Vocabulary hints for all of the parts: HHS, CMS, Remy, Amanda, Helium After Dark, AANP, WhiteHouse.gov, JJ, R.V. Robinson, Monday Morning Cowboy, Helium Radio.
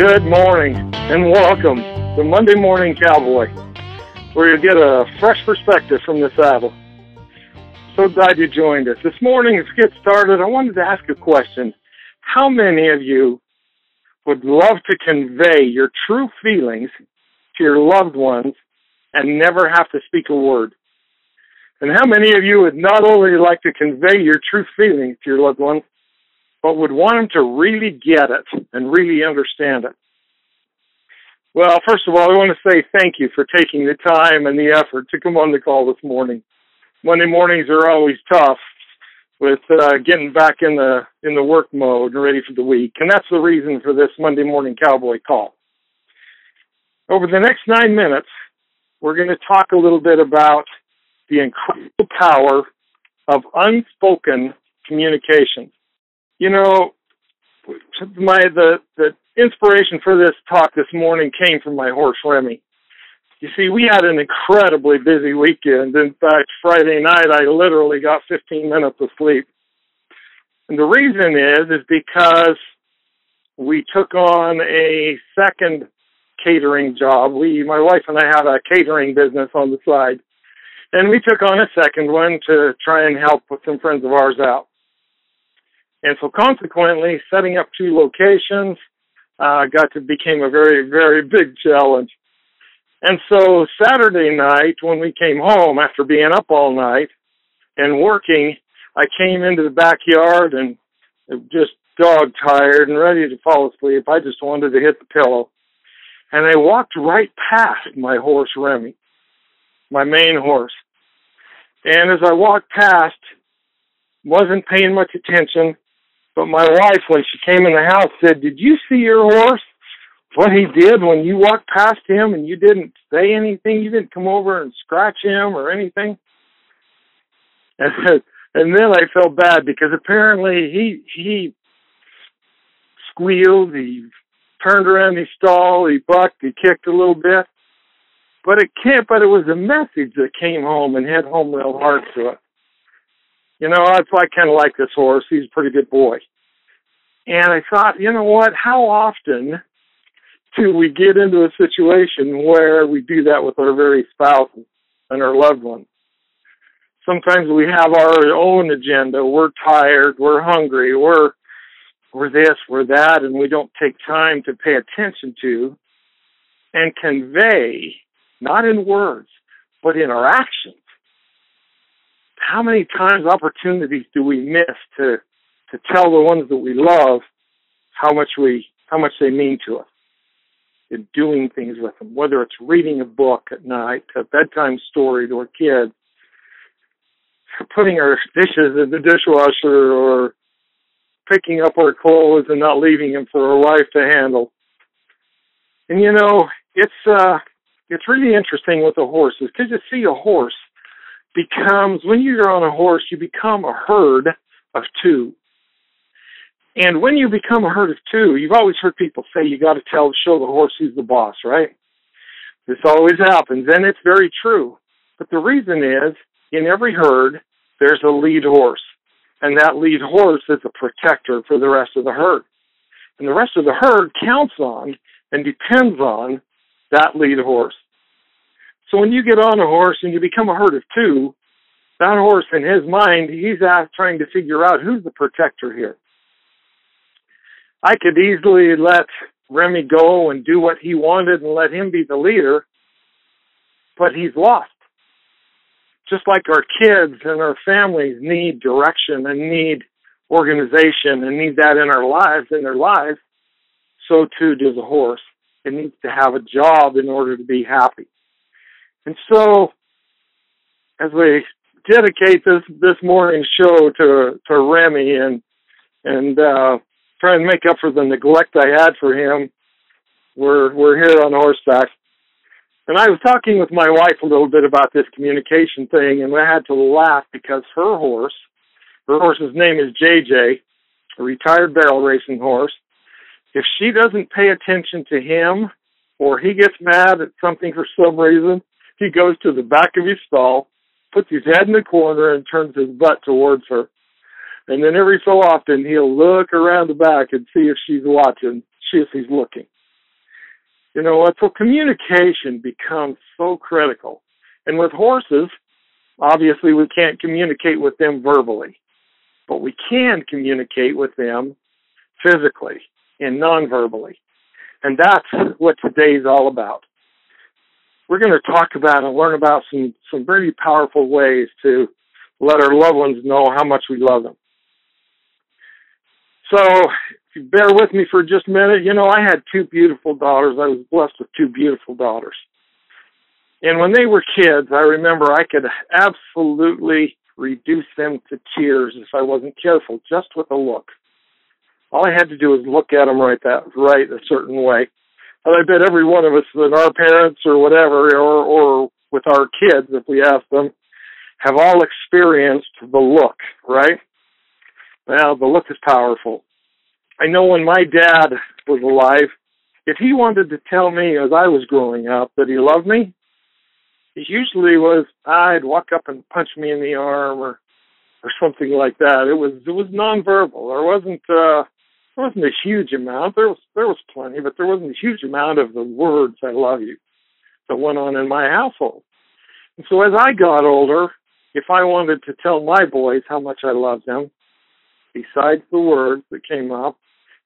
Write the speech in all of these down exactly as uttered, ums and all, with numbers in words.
Good morning and welcome to Monday Morning Cowboy, where you'll get a fresh perspective from the saddle. So glad you joined us. This morning, let's get started. I wanted to ask a question. How many of you would love to convey your true feelings to your loved ones and never have to speak a word? And how many of you would not only like to convey your true feelings to your loved ones, but would want them to really get it and really understand it? Well, first of all, I want to say thank you for taking the time and the effort to come on the call this morning. Monday mornings are always tough with uh, getting back in the in the work mode and ready for the week, and that's the reason for this Monday Morning Cowboy call. Over the next nine minutes, we're going to talk a little bit about the incredible power of unspoken communication. You know, my the, the inspiration for this talk this morning came from my horse, Remy. You see, we had an incredibly busy weekend. In fact, Friday night, I literally got fifteen minutes of sleep. And the reason is, is because we took on a second catering job. We, my wife and I had a catering business on the side. And we took on a second one to try and help with some friends of ours out. And so consequently, setting up two locations uh, got to became a very, very big challenge. And so Saturday night, when we came home after being up all night and working, I came into the backyard and just dog tired and ready to fall asleep. I just wanted to hit the pillow. And I walked right past my horse, Remy, my main horse. And as I walked past, wasn't paying much attention, but my wife, when she came in the house, said, "Did you see your horse? What he did when you walked past him and you didn't say anything? You didn't come over and scratch him or anything?" And, and then I felt bad because apparently he he squealed, he turned around, he stalled, he bucked, he kicked a little bit. But it can't, but it was a message that came home and hit home real hard to it. You know, I, I kind of like this horse. He's a pretty good boy. And I thought, you know what? How often do we get into a situation where we do that with our very spouse and our loved ones? Sometimes we have our own agenda. We're tired. We're hungry. We're, we're this, we're that, and we don't take time to pay attention to and convey, not in words, but in our actions. How many times opportunities do we miss to to tell the ones that we love how much we how much they mean to us? In doing things with them, whether it's reading a book at night, a bedtime story to our kids, putting our dishes in the dishwasher, or picking up our clothes and not leaving them for our wife to handle. And you know, it's uh, it's really interesting with the horses, because you see a horse becomes, when you're on a horse, you become a herd of two. And when you become a herd of two, you've always heard people say you got to tell, show the horse who's the boss, right? This always happens, and it's very true. But the reason is, in every herd, there's a lead horse. And that lead horse is a protector for the rest of the herd. And the rest of the herd counts on and depends on that lead horse. So when you get on a horse and you become a herd of two, that horse, in his mind, he's trying to figure out who's the protector here. I could easily let Remy go and do what he wanted and let him be the leader, but he's lost. Just like our kids and our families need direction and need organization and need that in our lives, in their lives, so too does a horse. It needs to have a job in order to be happy. And so, as we dedicate this, this morning's show to, to Remy and, and, uh, try and make up for the neglect I had for him, We're we're here on horseback. And I was talking with my wife a little bit about this communication thing, and I had to laugh because her horse, her horse's name is J J, a retired barrel racing horse. If she doesn't pay attention to him, or he gets mad at something for some reason, he goes to the back of his stall, puts his head in the corner, and turns his butt towards her. And then every so often, he'll look around the back and see if she's watching, see if he's looking. You know, so communication becomes so critical. And with horses, obviously we can't communicate with them verbally, but we can communicate with them physically and non-verbally. And that's what today's all about. We're going to talk about and learn about some, some very powerful ways to let our loved ones know how much we love them. So if you bear with me for just a minute, you know, I had two beautiful daughters. I was blessed with two beautiful daughters. And when they were kids, I remember I could absolutely reduce them to tears if I wasn't careful, just with a look. All I had to do was look at them right that right a certain way. And I bet every one of us, and our parents or whatever, or, or with our kids, if we ask them, have all experienced the look, right? Well, the look is powerful. I know when my dad was alive, if he wanted to tell me as I was growing up that he loved me, it usually was, I'd walk up and punch me in the arm or or something like that. It was it was nonverbal. There wasn't uh, there wasn't a huge amount. There was there was plenty, but there wasn't a huge amount of the words "I love you" that went on in my household. And so as I got older, if I wanted to tell my boys how much I loved them, besides the words that came up,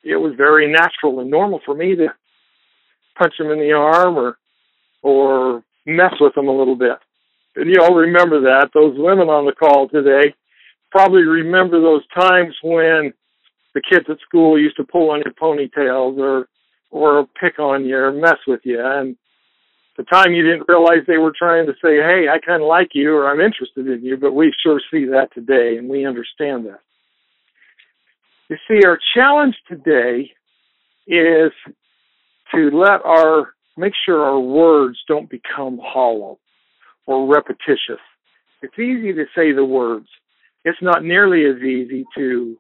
it was very natural and normal for me to punch them in the arm or or mess with them a little bit. And you all remember that. Those women on the call today probably remember those times when the kids at school used to pull on your ponytails or or pick on you or mess with you. And at the time you didn't realize they were trying to say, hey, I kind of like you or I'm interested in you, but we sure see that today and we understand that. You see, our challenge today is to let our make sure our words don't become hollow or repetitious. It's easy to say the words. It's not nearly as easy to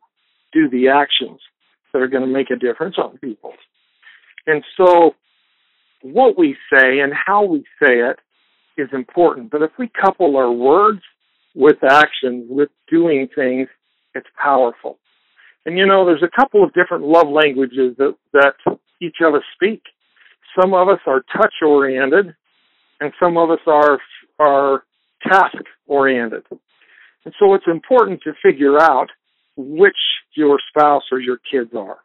do the actions that are going to make a difference on people. And so what we say and how we say it is important. But if we couple our words with actions, with doing things, it's powerful. And, you know, there's a couple of different love languages that, that each of us speak. Some of us are touch-oriented, and some of us are, are task-oriented. And so it's important to figure out which your spouse or your kids are.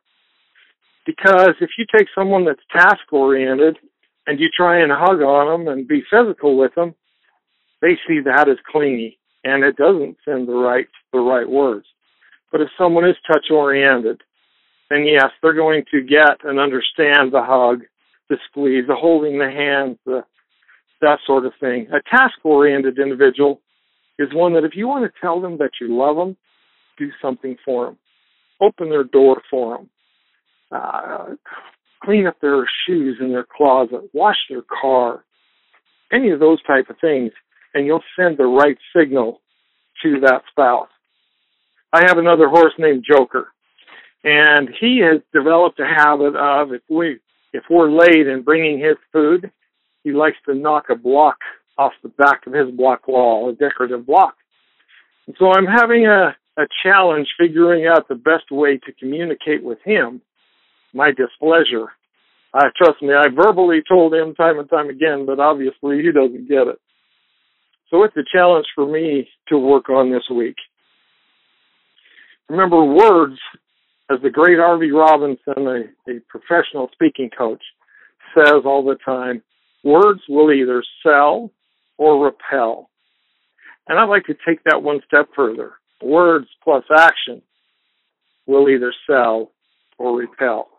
Because if you take someone that's task-oriented and you try and hug on them and be physical with them, they see that as clingy, and it doesn't send the right, the right words. But if someone is touch-oriented, then yes, they're going to get and understand the hug, the squeeze, the holding the hands, the, that sort of thing. A task-oriented individual is one that if you want to tell them that you love them, do something for them. Open their door for them. Uh, clean up their shoes in their closet. Wash their car. Any of those type of things. And you'll send the right signal to that spouse. I have another horse named Joker. And he has developed a habit of, if we If we're late in bringing his food, he likes to knock a block off the back of his block wall, a decorative block. And so I'm having a, a challenge figuring out the best way to communicate with him my displeasure. Uh, trust me, I verbally told him time and time again, but obviously he doesn't get it. So it's a challenge for me to work on this week. Remember, words, as the great R V Robinson, a, a professional speaking coach, says all the time, words will either sell or repel. And I'd like to take that one step further. Words plus action will either sell or repel.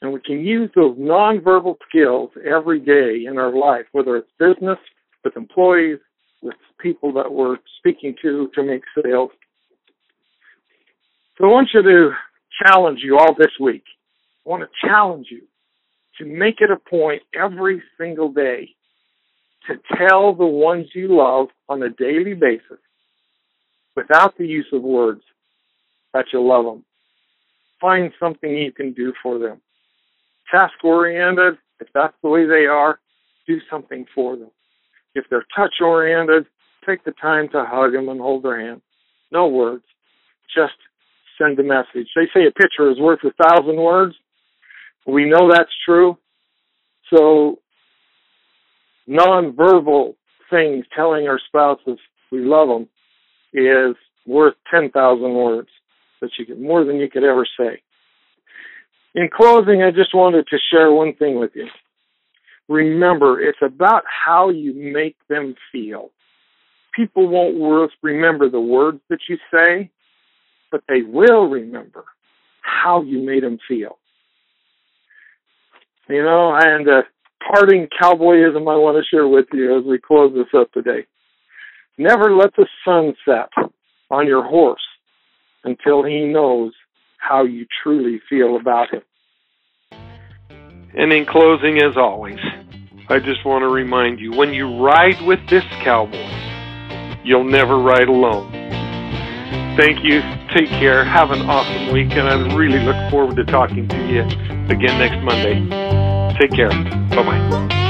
And we can use those nonverbal skills every day in our life, whether it's business, with employees, with people that we're speaking to to make sales. So I want you to challenge you all this week. I want to challenge you to make it a point every single day to tell the ones you love on a daily basis without the use of words that you love them. Find something you can do for them. Task-oriented, if that's the way they are, do something for them. If they're touch-oriented, take the time to hug them and hold their hand. No words, just send a message. They say a picture is worth a thousand words. We know that's true. So nonverbal things, telling our spouses we love them, is worth ten thousand words, that you can, more than you could ever say. In closing, I just wanted to share one thing with you. Remember, it's about how you make them feel. People won't remember the words that you say, but they will remember how you made them feel. You know, and a parting cowboyism I want to share with you as we close this up today. Never let the sun set on your horse until he knows how you truly feel about him. And in closing, as always, I just want to remind you, when you ride with this cowboy, you'll never ride alone. Thank you. Take care. Have an awesome week, and I really look forward to talking to you again next Monday. Take care. Bye-bye.